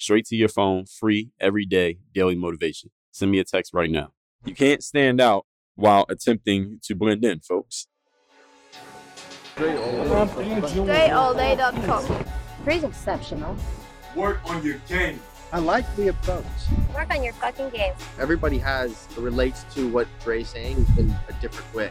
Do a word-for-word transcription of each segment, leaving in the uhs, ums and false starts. Straight to your phone, free, every day, daily motivation. Send me a text right now. You can't stand out while attempting to blend in, folks. Dre all day dot com. Dre's exceptional. Work on your game. I like the approach. Work on your fucking game. Everybody has, relates to what Dre's saying in a different way.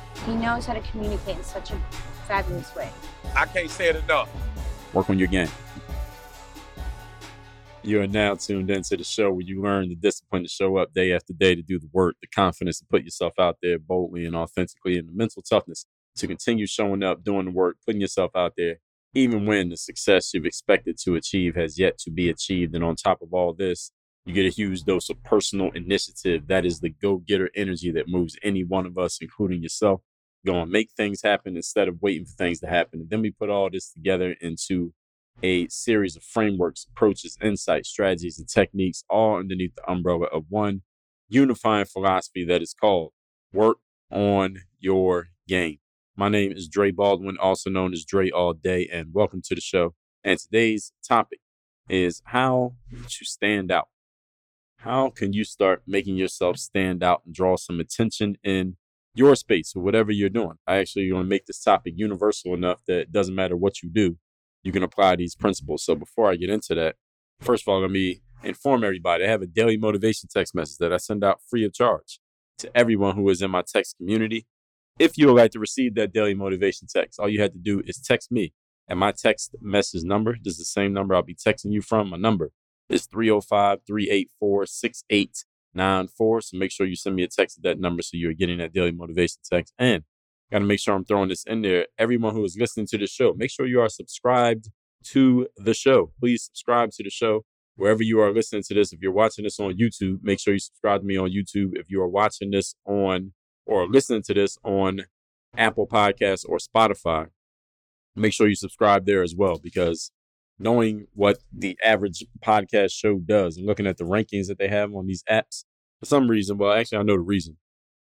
He knows how to communicate in such a fabulous way. I can't say it enough. Work on your game. You are now tuned into the show where you learn the discipline to show up day after day to do the work, the confidence to put yourself out there boldly and authentically, and the mental toughness to continue showing up, doing the work, putting yourself out there, even when the success you've expected to achieve has yet to be achieved. And on top of all this, you get a huge dose of personal initiative. That is the go-getter energy that moves any one of us, including yourself. Go and make things happen instead of waiting for things to happen. And then we put all this together into a series of frameworks, approaches, insights, strategies, and techniques, all underneath the umbrella of one unifying philosophy that is called work on your game. My name is Dre Baldwin, also known as Dre All Day, and welcome to the show. And today's topic is how to stand out. How can you start making yourself stand out and draw some attention in your space or whatever you're doing? I actually going to make this topic universal enough that it doesn't matter what you do, you can apply these principles. So before I get into that, first of all, let me inform everybody. I have a daily motivation text message that I send out free of charge to everyone who is in my text community. If you would like to receive that daily motivation text, all you had to do is text me at my text message number. This is the same number I'll be texting you from. My number is three oh five, three eight four, six eight nine four. So make sure you send me a text at that number so you're getting that daily motivation text. And got to make sure I'm throwing this in there. Everyone who is listening to the show, make sure you are subscribed to the show. Please subscribe to the show wherever you are listening to this. If you're watching this on YouTube, make sure you subscribe to me on YouTube. If you are watching this on or listening to this on Apple Podcasts or Spotify, make sure you subscribe there as well, because knowing what the average podcast show does and looking at the rankings that they have on these apps, for some reason, well, actually, I know the reason.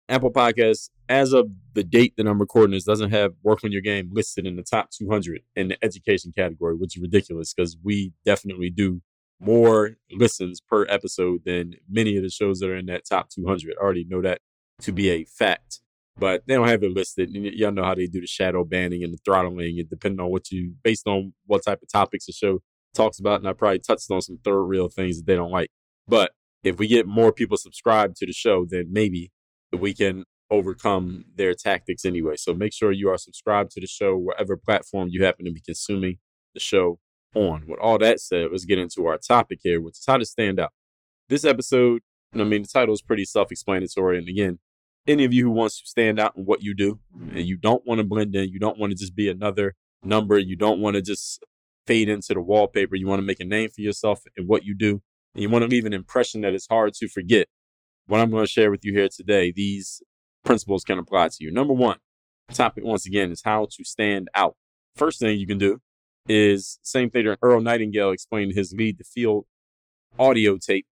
Apple Podcasts, as of the date that I'm recording this, doesn't have Work on Your Game listed in the top two hundred in the education category, which is ridiculous because we definitely do more listens per episode than many of the shows that are in that top two hundred. I already know that to be a fact, but they don't have it listed. And y- y'all know how they do the shadow banning and the throttling, and depending on what you, based on what type of topics the show talks about. And I probably touched on some third reel things that they don't like. But if we get more people subscribed to the show, then maybe we can overcome their tactics anyway. So make sure you are subscribed to the show, wherever platform you happen to be consuming the show on. With all that said, let's get into our topic here, which is how to stand out. This episode, I mean, the title is pretty self-explanatory. And again, any of you who wants to stand out in what you do, and you don't want to blend in, you don't want to just be another number, you don't want to just fade into the wallpaper, you want to make a name for yourself in what you do, and you want to leave an impression that is hard to forget. What I'm going to share with you here today, these principles can apply to you. Number one, the topic once again is how to stand out. First thing you can do is same thing that Earl Nightingale explained his lead the field audio tape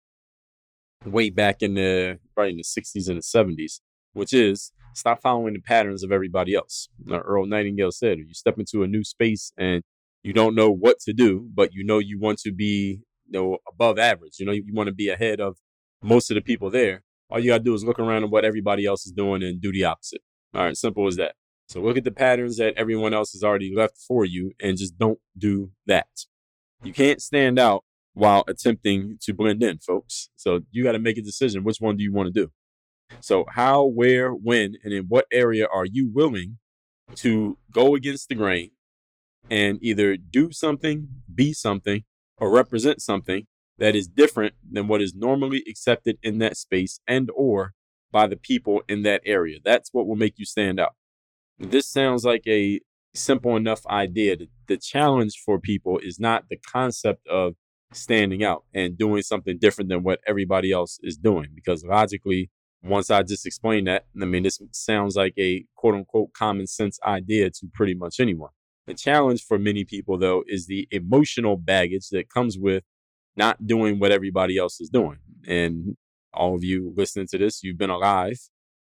way back in the, right in the sixties and the seventies. Which is stop following the patterns of everybody else. Now, Earl Nightingale said, you step into a new space and you don't know what to do, but you know you want to be, you know, above average. You know, you, you want to be ahead of most of the people there. All you got to do is look around at what everybody else is doing and do the opposite. All right, simple as that. So look at the patterns that everyone else has already left for you and just don't do that. You can't stand out while attempting to blend in, folks. So you got to make a decision. Which one do you want to do? So how, where, when, and in what area are you willing to go against the grain and either do something, be something, or represent something that is different than what is normally accepted in that space and or by the people in that area? That's what will make you stand out. This sounds like a simple enough idea. The challenge for people is not the concept of standing out and doing something different than what everybody else is doing, because logically, once I just explained that, I mean, this sounds like a quote unquote common sense idea to pretty much anyone. The challenge for many people, though, is the emotional baggage that comes with not doing what everybody else is doing. And all of you listening to this, you've been alive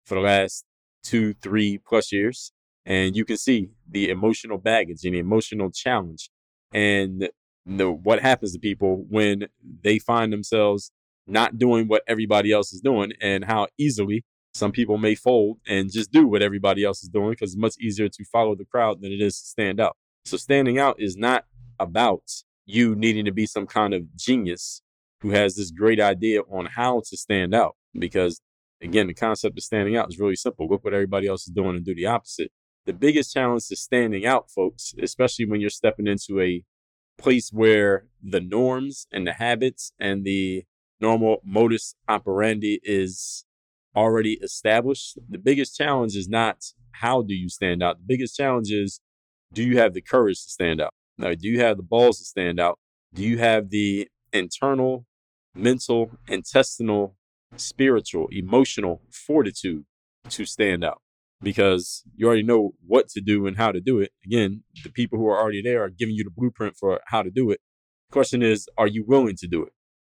for the last two, three plus years, and you can see the emotional baggage and the emotional challenge and the, what happens to people when they find themselves not doing what everybody else is doing, and how easily some people may fold and just do what everybody else is doing, because it's much easier to follow the crowd than it is to stand out. So standing out is not about you needing to be some kind of genius who has this great idea on how to stand out. Because, again, the concept of standing out is really simple. Look what everybody else is doing and do the opposite. The biggest challenge to standing out, folks, especially when you're stepping into a place where the norms and the habits and the normal modus operandi is already established. The biggest challenge is not how do you stand out. The biggest challenge is, do you have the courage to stand out? Now, do you have the balls to stand out? Do you have the internal, mental, intestinal, spiritual, emotional fortitude to stand out? Because you already know what to do and how to do it. Again, the people who are already there are giving you the blueprint for how to do it. The question is, are you willing to do it?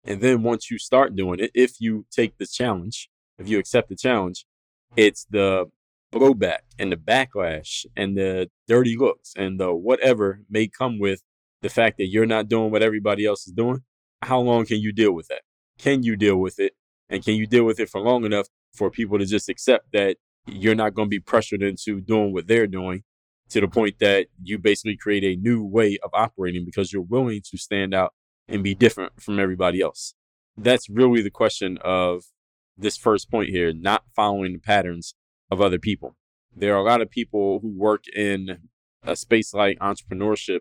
And then once you start doing it, if you take the challenge, if you accept the challenge, it's the blowback and the backlash and the dirty looks and the whatever may come with the fact that you're not doing what everybody else is doing. How long can you deal with that? Can you deal with it? And can you deal with it for long enough for people to just accept that you're not going to be pressured into doing what they're doing, to the point that you basically create a new way of operating because you're willing to stand out and be different from everybody else? That's really the question of this first point here, not following the patterns of other people. There are a lot of people who work in a space like entrepreneurship,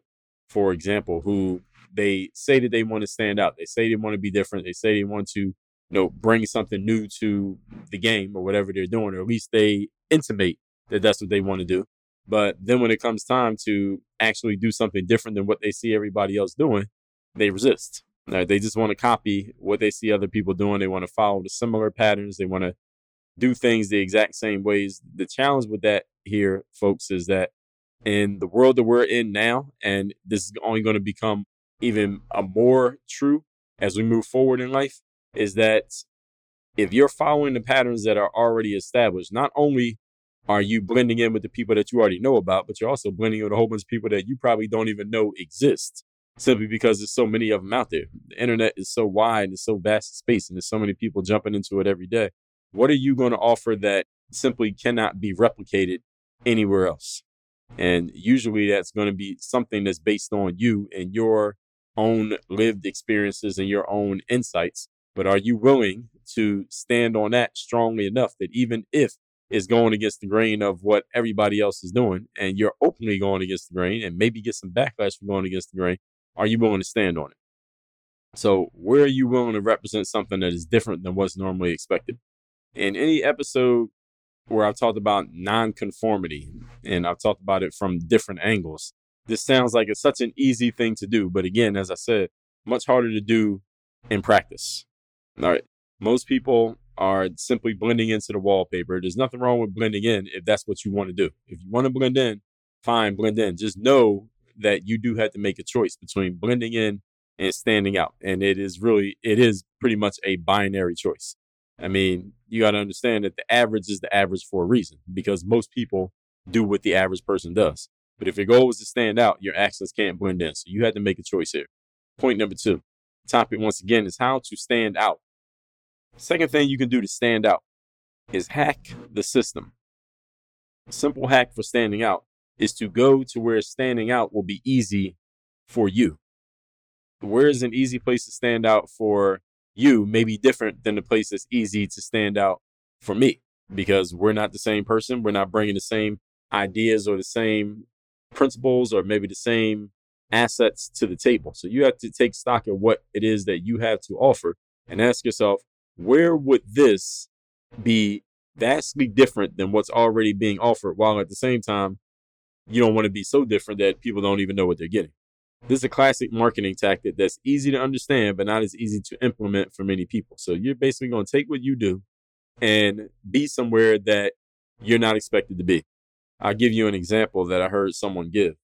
for example, who they say that they want to stand out. They say they want to be different. They say they want to, you know, bring something new to the game or whatever they're doing, or at least they intimate that that's what they want to do. But then when it comes time to actually do something different than what they see everybody else doing, they resist. Right? They just want to copy what they see other people doing. They want to follow the similar patterns. They want to do things the exact same ways. The challenge with that here, folks, is that in the world that we're in now, and this is only going to become even a more true as we move forward in life, is that if you're following the patterns that are already established, not only are you blending in with the people that you already know about, but you're also blending in with a whole bunch of people that you probably don't even know exist, simply because there's so many of them out there. The internet is so wide, it's so vast in space, and there's so many people jumping into it every day. What are you going to offer that simply cannot be replicated anywhere else? And usually that's going to be something that's based on you and your own lived experiences and your own insights. But are you willing to stand on that strongly enough that even if it's going against the grain of what everybody else is doing, and you're openly going against the grain and maybe get some backlash for going against the grain, are you willing to stand on it? So where are you willing to represent something that is different than what's normally expected? In any episode where I've talked about nonconformity, and I've talked about it from different angles, this sounds like it's such an easy thing to do. But again, as I said, much harder to do in practice. All right. Most people are simply blending into the wallpaper. There's nothing wrong with blending in if that's what you want to do. If you want to blend in, fine, blend in. Just know that you do have to make a choice between blending in and standing out. And it is really, it is pretty much a binary choice. I mean, you got to understand that the average is the average for a reason, because most people do what the average person does. But if your goal is to stand out, your actions can't blend in. So you had to make a choice here. Point number two, topic once again is how to stand out. Second thing you can do to stand out is hack the system. A simple hack for standing out is to go to where standing out will be easy for you. where is an easy place to stand out for you may be different than the place that's easy to stand out for me, because we're not the same person. We're not bringing the same ideas or the same principles or maybe the same assets to the table. So you have to take stock of what it is that you have to offer and ask yourself, where would this be vastly different than what's already being offered, while at the same time, you don't want to be so different that people don't even know what they're getting. This is a classic marketing tactic that's easy to understand, but not as easy to implement for many people. So you're basically going to take what you do and be somewhere that you're not expected to be. I'll give you an example that I heard someone give.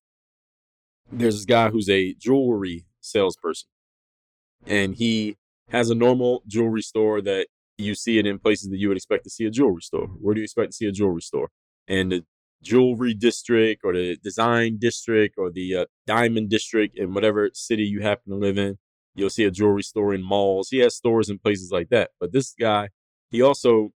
There's this guy who's a jewelry salesperson, and he has a normal jewelry store that you see it in places that you would expect to see a jewelry store. Where do you expect to see a jewelry store? And the jewelry district or the design district or the uh, diamond district in whatever city you happen to live in, you'll see a jewelry store in malls. He has stores in places like that. But this guy, he also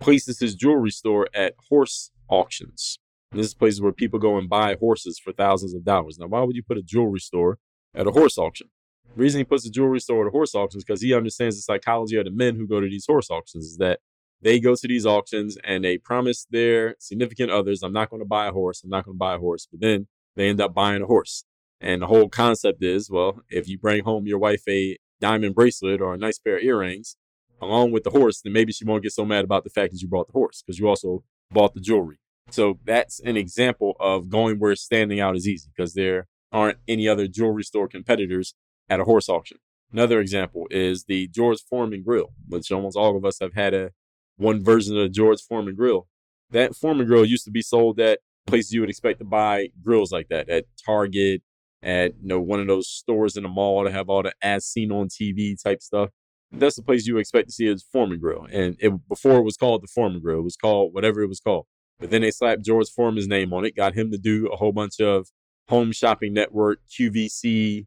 places his jewelry store at horse auctions. And this is places where people go and buy horses for thousands of dollars. Now, why would you put a jewelry store at a horse auction? The reason he puts the jewelry store at horse auctions is because he understands the psychology of the men who go to these horse auctions, is that they go to these auctions and they promise their significant others, I'm not going to buy a horse. I'm not going to buy a horse. But then they end up buying a horse. And the whole concept is, well, if you bring home your wife a diamond bracelet or a nice pair of earrings along with the horse, then maybe she won't get so mad about the fact that you bought the horse because you also bought the jewelry. So that's an example of going where standing out is easy because there aren't any other jewelry store competitors at a horse auction. Another example is the George Foreman grill, which almost all of us have had a one version of the George Foreman grill. That Foreman grill used to be sold at places you would expect to buy grills like that, at Target, at you know, one of those stores in the mall to have all the as seen on T V type stuff. That's the place you would expect to see as Foreman grill. And it, before it was called the Foreman grill, it was called whatever it was called. But then they slapped George Foreman's name on it, got him to do a whole bunch of Home Shopping Network, Q V C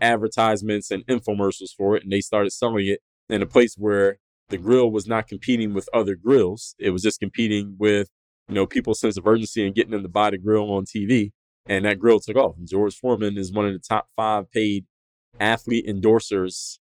advertisements and infomercials for it. And they started selling it in a place where the grill was not competing with other grills. It was just competing with, you know, people's sense of urgency and getting them to buy the grill on T V. And that grill took off. And George Foreman is one of the top five paid athlete endorsers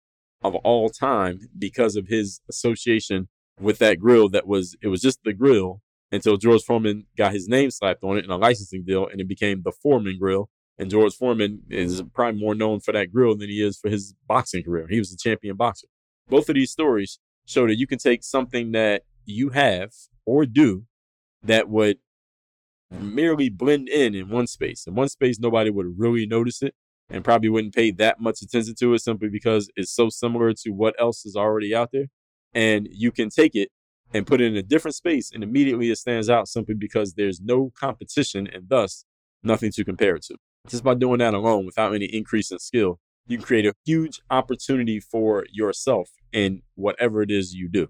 of all time because of his association with that grill. That was, it was just the grill until George Foreman got his name slapped on it in a licensing deal, and it became the Foreman grill. And George Foreman is probably more known for that grill than he is for his boxing career. He was a champion boxer. Both of these stories show that you can take something that you have or do that would merely blend in in one space. In one space, nobody would really notice it and probably wouldn't pay that much attention to it simply because it's so similar to what else is already out there. And you can take it and put it in a different space and immediately it stands out simply because there's no competition and thus nothing to compare it to. Just by doing that alone, without any increase in skill, you can create a huge opportunity for yourself in whatever it is you do.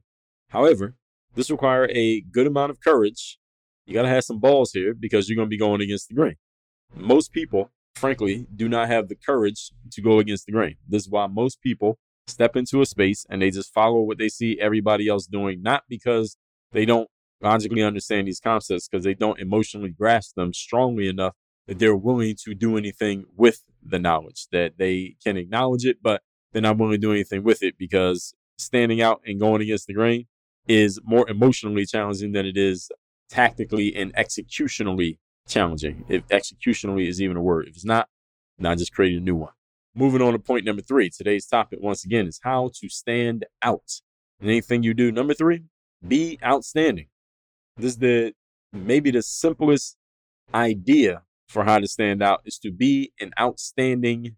However, this requires a good amount of courage. You got to have some balls here because you're going to be going against the grain. Most people, frankly, do not have the courage to go against the grain. This is why most people step into a space and they just follow what they see everybody else doing, not because they don't logically understand these concepts, because they don't emotionally grasp them strongly enough that they're willing to do anything with the knowledge, that they can acknowledge it, but they're not willing to do anything with it because standing out and going against the grain is more emotionally challenging than it is tactically and executionally challenging. If executionally is even a word, if it's not, then I just created a new one. Moving on to point number three. Today's topic, once again, is how to stand out in anything you do. Number three, be outstanding. This is the maybe the simplest idea for how to stand out, is to be an outstanding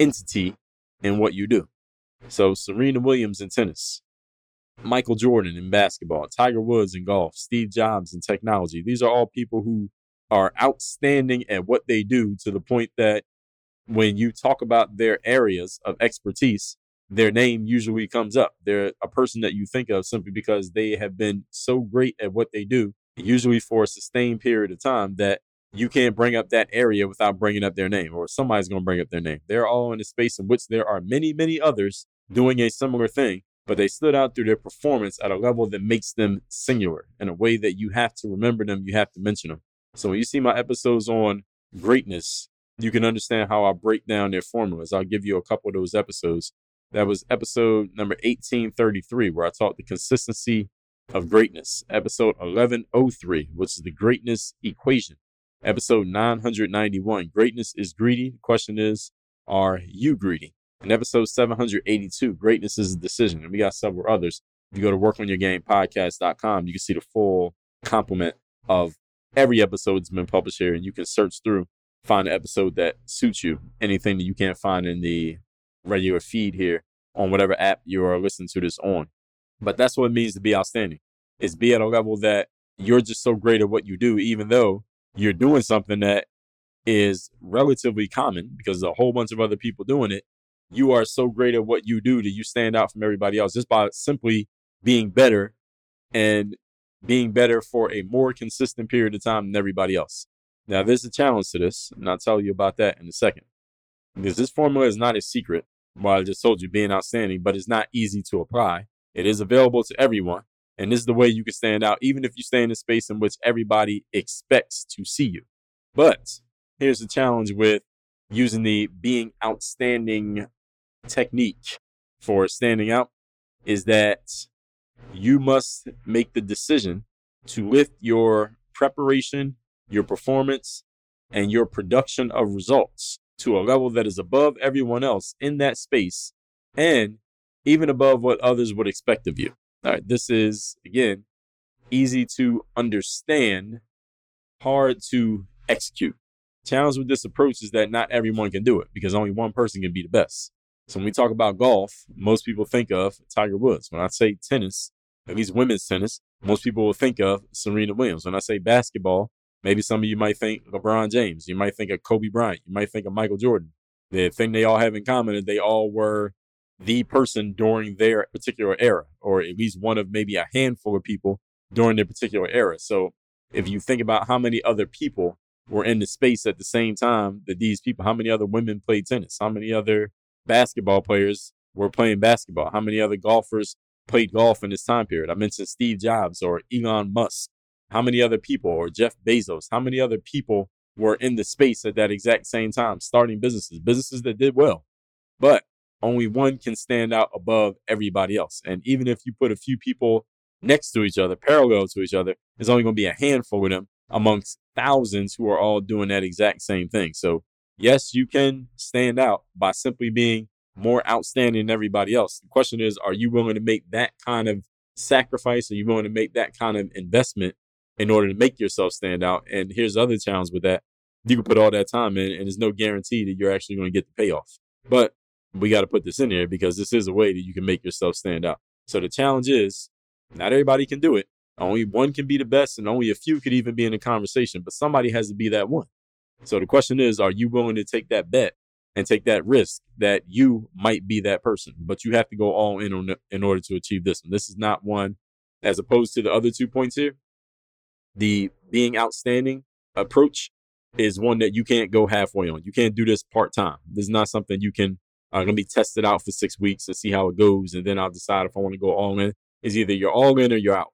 entity in what you do. So Serena Williams in tennis, Michael Jordan in basketball, Tiger Woods in golf, Steve Jobs in technology. These are all people who are outstanding at what they do to the point that when you talk about their areas of expertise, their name usually comes up. They're a person that you think of simply because they have been so great at what they do, usually for a sustained period of time, that you can't bring up that area without bringing up their name, or somebody's going to bring up their name. They're all in a space in which there are many, many others doing a similar thing, but they stood out through their performance at a level that makes them singular in a way that you have to remember them. You have to mention them. So when you see my episodes on greatness, you can understand how I break down their formulas. I'll give you a couple of those episodes. That was episode number eighteen thirty-three, where I taught the consistency of greatness. Episode eleven oh three, which is the greatness equation. Episode nine hundred ninety-one, greatness is greedy. The question is, are you greedy? And episode seven hundred eighty-two, greatness is a decision. And we got several others. If you go to work on your game podcast dot com, you can see the full complement of every episode that's been published here. And you can search through, find an episode that suits you. Anything that you can't find in the regular feed here on whatever app you are listening to this on. But that's what it means to be outstanding. It's be at a level that you're just so great at what you do, even though you're doing something that is relatively common because there's a whole bunch of other people doing it. You are so great at what you do that you stand out from everybody else just by simply being better and being better for a more consistent period of time than everybody else. Now, there's a challenge to this, and I'll tell you about that in a second. Because this formula is not a secret, while I just told you being outstanding, but it's not easy to apply. It is available to everyone. And this is the way you can stand out, even if you stay in a space in which everybody expects to see you. But here's the challenge with using the being outstanding technique for standing out is that you must make the decision to lift your preparation, your performance, and your production of results to a level that is above everyone else in that space and even above what others would expect of you. All right, this is, again, easy to understand, hard to execute. Challenge with this approach is that not everyone can do it because only one person can be the best. So when we talk about golf, most people think of Tiger Woods. When I say tennis, at least women's tennis, most people will think of Serena Williams. When I say basketball, maybe some of you might think LeBron James. You might think of Kobe Bryant. You might think of Michael Jordan. The thing they all have in common is they all were the person during their particular era, or at least one of maybe a handful of people during their particular era. So if you think about how many other people were in the space at the same time that these people, how many other women played tennis, how many other basketball players were playing basketball, how many other golfers played golf in this time period. I mentioned Steve Jobs or Elon Musk, how many other people, or Jeff Bezos, how many other people were in the space at that exact same time, starting businesses, businesses that did well. But only one can stand out above everybody else. And even if you put a few people next to each other, parallel to each other, there's only going to be a handful of them amongst thousands who are all doing that exact same thing. So yes, you can stand out by simply being more outstanding than everybody else. The question is, are you willing to make that kind of sacrifice? Are you willing to make that kind of investment in order to make yourself stand out? And here's the other challenge with that. You can put all that time in and there's no guarantee that you're actually going to get the payoff. But we got to put this in here because this is a way that you can make yourself stand out. So the challenge is not everybody can do it. Only one can be the best, and only a few could even be in the conversation, but somebody has to be that one. So the question is, are you willing to take that bet and take that risk that you might be that person? But you have to go all in on in order to achieve this one. This is not one, as opposed to the other two points here. The being outstanding approach is one that you can't go halfway on. You can't do this part time. This is not something you can uh, going to be tested out for six weeks and see how it goes. And then I'll decide if I want to go all in. It's either you're all in or you're out.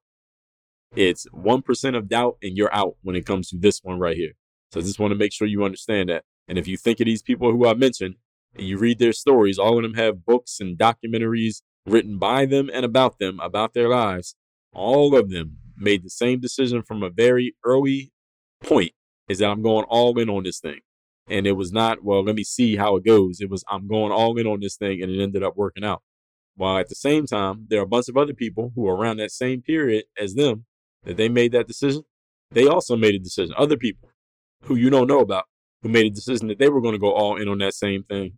It's one percent of doubt and you're out when it comes to this one right here. So I just want to make sure you understand that. And if you think of these people who I mentioned and you read their stories, all of them have books and documentaries written by them and about them, about their lives. All of them made the same decision from a very early point, is that I'm going all in on this thing. And it was not, well, let me see how it goes. It was, I'm going all in on this thing. And it ended up working out. While at the same time, there are a bunch of other people who are around that same period as them that they made that decision. They also made a decision. Other people who you don't know about who made a decision that they were going to go all in on that same thing.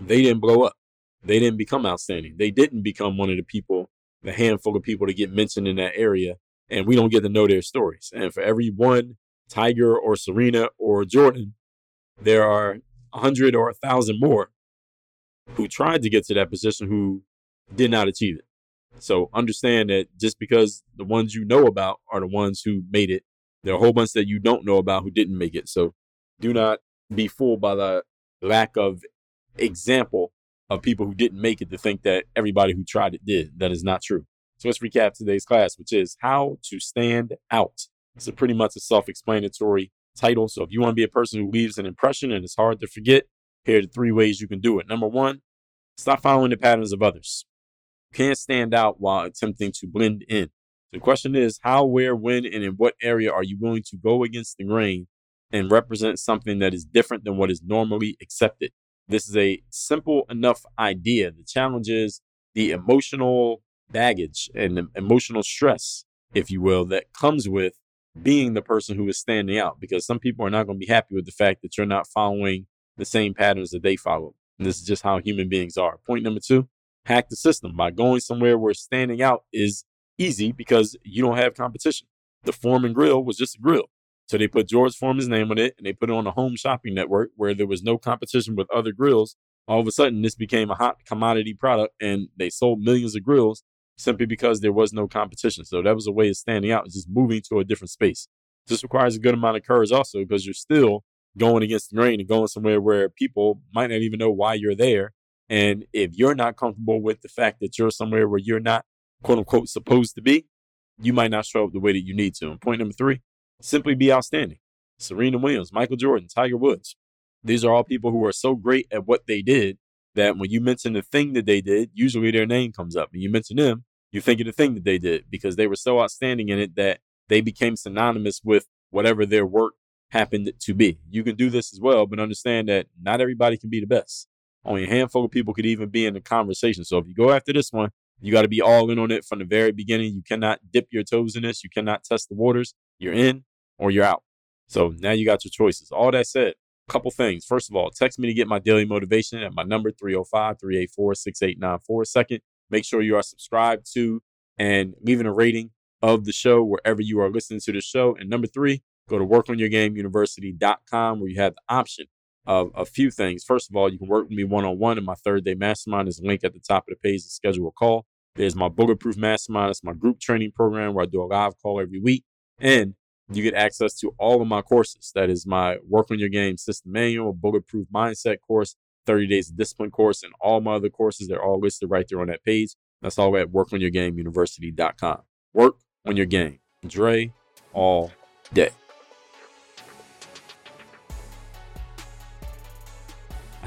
They didn't blow up. They didn't become outstanding. They didn't become one of the people, the handful of people to get mentioned in that area. And we don't get to know their stories. And for every one Tiger or Serena or Jordan, there are a hundred or a thousand more who tried to get to that position who did not achieve it. So understand that just because the ones you know about are the ones who made it, there are a whole bunch that you don't know about who didn't make it. So do not be fooled by the lack of example of people who didn't make it to think that everybody who tried it did. That is not true. So let's recap today's class, which is how to stand out. It's a pretty much a self-explanatory title. So if you want to be a person who leaves an impression and it's hard to forget, here are the three ways you can do it. Number one, stop following the patterns of others. You can't stand out while attempting to blend in. The question is how, where, when, and in what area are you willing to go against the grain and represent something that is different than what is normally accepted? This is a simple enough idea. The challenge is the emotional baggage and the emotional stress, if you will, that comes with being the person who is standing out, because some people are not going to be happy with the fact that you're not following the same patterns that they follow. And this is just how human beings are. Point number two, hack the system by going somewhere where standing out is easy because you don't have competition. The Foreman grill was just a grill. So they put George Foreman's name on it and they put it on a home shopping network where there was no competition with other grills. All of a sudden, this became a hot commodity product and they sold millions of grills simply because there was no competition. So that was a way of standing out, just moving to a different space. This requires a good amount of courage also because you're still going against the grain and going somewhere where people might not even know why you're there. And if you're not comfortable with the fact that you're somewhere where you're not, quote unquote, supposed to be, you might not show up the way that you need to. And point number three, simply be outstanding. Serena Williams, Michael Jordan, Tiger Woods. These are all people who are so great at what they did that when you mention the thing that they did, usually their name comes up. And you mention them, you think of the thing that they did because they were so outstanding in it that they became synonymous with whatever their work happened to be. You can do this as well, but understand that not everybody can be the best. Only a handful of people could even be in the conversation. So if you go after this one, you got to be all in on it from the very beginning. You cannot dip your toes in this. You cannot test the waters. You're in or you're out. So now you got your choices. All that said, a couple things. First of all, text me to get my daily motivation at my number three oh five, three eight four, six eight nine four. Second, make sure you are subscribed to and leaving a rating of the show wherever you are listening to the show. And number three, go to work on your game university dot com where you have the option of a few things. First of all, you can work with me one-on-one in my third day mastermind. There's a link at the top of the page to schedule a call. There's my Bulletproof Mastermind. It's my group training program where I do a live call every week. And you get access to all of my courses. That is my Work on Your Game System Manual, Bulletproof Mindset course, thirty days of Discipline course, and all my other courses. They're all listed right there on that page. That's all at work on your game university dot com. Work on your game. Dre all day. I